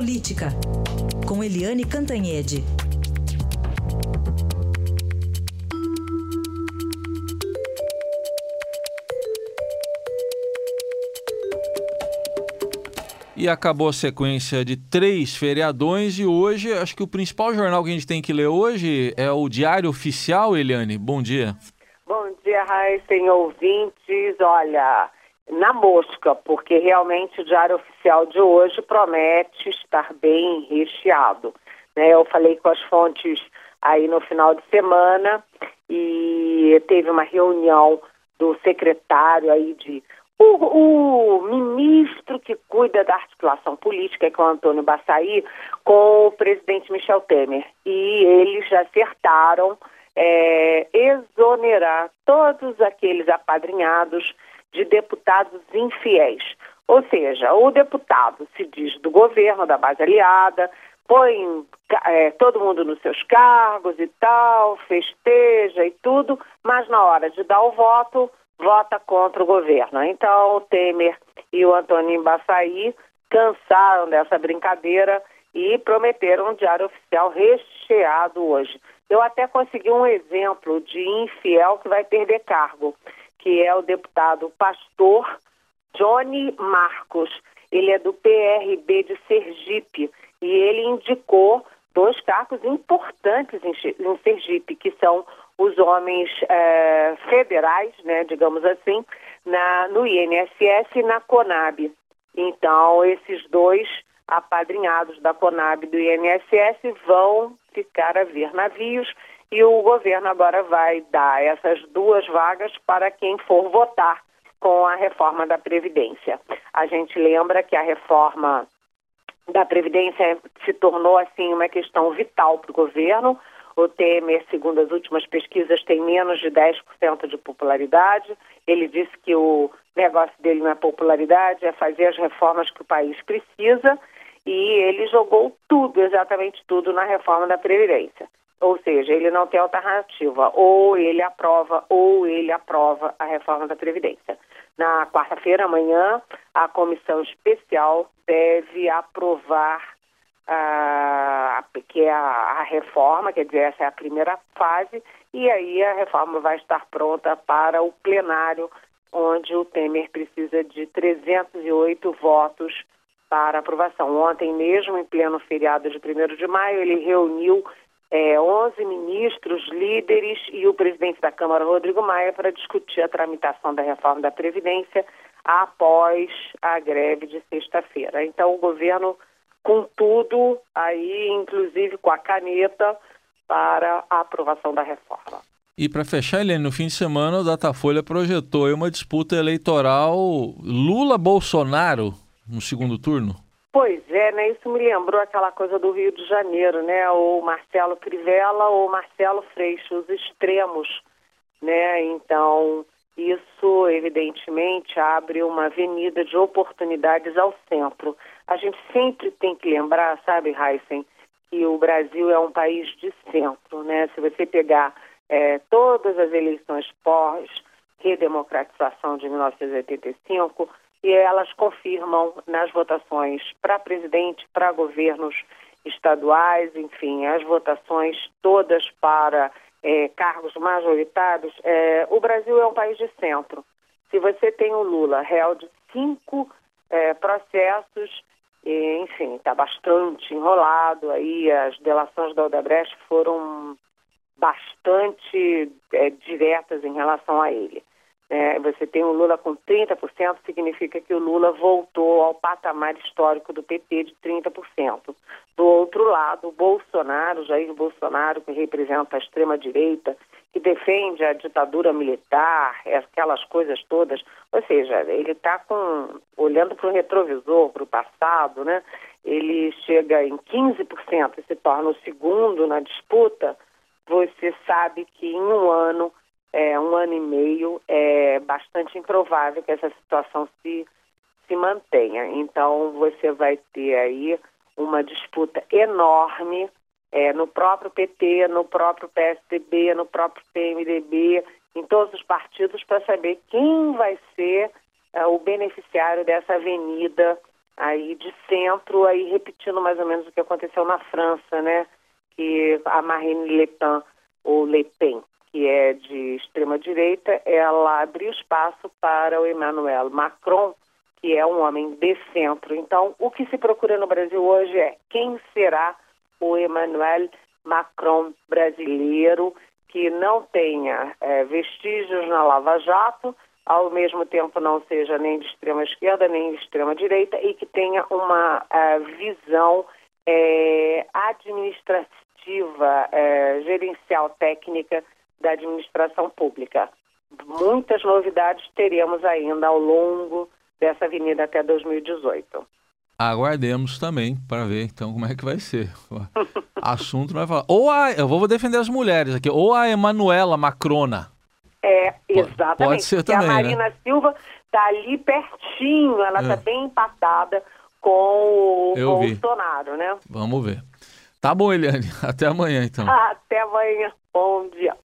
Política, com Eliane Cantanhede. E acabou a sequência de 3 feriadões e hoje, acho que o principal jornal que a gente tem que ler hoje é o Diário Oficial, Eliane. Bom dia. Bom dia, Raíssa e ouvintes. Olha, na mosca, porque realmente o Diário Oficial de hoje promete estar bem recheado, né? Eu falei com as fontes aí no final de semana e teve uma reunião do secretário aí de... O ministro que cuida da articulação política, que é o Antônio Bassaí, com o presidente Michel Temer. E eles já acertaram exonerar todos aqueles apadrinhados de deputados infiéis. Ou seja, o deputado se diz do governo, da base aliada, põe todo mundo nos seus cargos e tal, festeja e tudo, mas na hora de dar o voto, vota contra o governo. Então, o Temer e o Antônio Bassaí cansaram dessa brincadeira e prometeram um Diário Oficial recheado hoje. Eu até consegui um exemplo de infiel que vai perder cargo, que é o deputado pastor Johnny Marcos. Ele é do PRB de Sergipe e ele indicou 2 cargos importantes em Sergipe, que são os homens federais, né, digamos assim, no INSS e na Conab. Então, esses 2 apadrinhados da Conab e do INSS vão ficar a ver navios e o governo agora vai dar essas 2 vagas para quem for votar com a reforma da Previdência. A gente lembra que a reforma da Previdência se tornou assim uma questão vital para o governo. O Temer, segundo as últimas pesquisas, tem menos de 10% de popularidade. Ele disse que o negócio dele não é popularidade, é fazer as reformas que o país precisa. E ele jogou tudo, exatamente tudo, na reforma da Previdência. Ou seja, ele não tem alternativa. Ou ele aprova a reforma da Previdência. Na quarta-feira, amanhã, a comissão especial deve aprovar que é a reforma, quer dizer, essa é a primeira fase, e aí a reforma vai estar pronta para o plenário, onde o Temer precisa de 308 votos para aprovação. Ontem mesmo, em pleno feriado de 1º de maio, ele reuniu 11 ministros, líderes e o presidente da Câmara, Rodrigo Maia, para discutir a tramitação da reforma da Previdência após a greve de sexta-feira. Então, o governo... com tudo aí, inclusive com a caneta, para a aprovação da reforma. E para fechar, Helene, no fim de semana o Datafolha projetou uma disputa eleitoral Lula-Bolsonaro no segundo turno. Pois é, né? Isso me lembrou aquela coisa do Rio de Janeiro, né? Ou Marcelo Crivella ou Marcelo Freixo, os extremos, né? Então, isso evidentemente abre uma avenida de oportunidades ao centro. A gente sempre tem que lembrar, sabe, Raíssa, que o Brasil é um país de centro, né? Se você pegar todas as eleições pós-redemocratização de 1985, e elas confirmam nas votações para presidente, para governos estaduais, enfim, as votações todas para cargos majoritários, o Brasil é um país de centro. Se você tem o Lula, réu de 5 processos, e, enfim, está bastante enrolado aí, as delações da Odebrecht foram bastante diretas em relação a ele. Você tem o Lula com 30%, significa que o Lula voltou ao patamar histórico do PT de 30%. Do outro lado, o Bolsonaro, Jair Bolsonaro, que representa a extrema-direita, que defende a ditadura militar, aquelas coisas todas, ou seja, ele está olhando para o retrovisor, para o passado, né? Ele chega em 15% e se torna o segundo na disputa. Você sabe que em um ano e meio, é bastante improvável que essa situação se mantenha. Então, você vai ter aí uma disputa enorme no próprio PT, no próprio PSDB, no próprio PMDB, em todos os partidos, para saber quem vai ser o beneficiário dessa avenida aí de centro, aí repetindo mais ou menos o que aconteceu na França, né? Que a Marine Le Pen, ou Le Pen, que é de extrema-direita, ela abriu espaço para o Emmanuel Macron, que é um homem de centro. Então, o que se procura no Brasil hoje é quem será o Emmanuel Macron brasileiro, que não tenha vestígios na Lava Jato, ao mesmo tempo não seja nem de extrema-esquerda, nem de extrema-direita, e que tenha uma visão administrativa, gerencial, técnica da administração pública. Muitas novidades teremos ainda ao longo dessa avenida até 2018. Aguardemos também para ver, então, como é que vai ser. Assunto não vai falar. Eu vou defender as mulheres aqui, ou a Emanuela Macrona. É, exatamente. Pode ser também, a Marina, né? Silva está ali pertinho, ela está bem empatada com o Bolsonaro, né? Vamos ver. Tá bom, Eliane. Até amanhã, então. Até amanhã. Bom dia.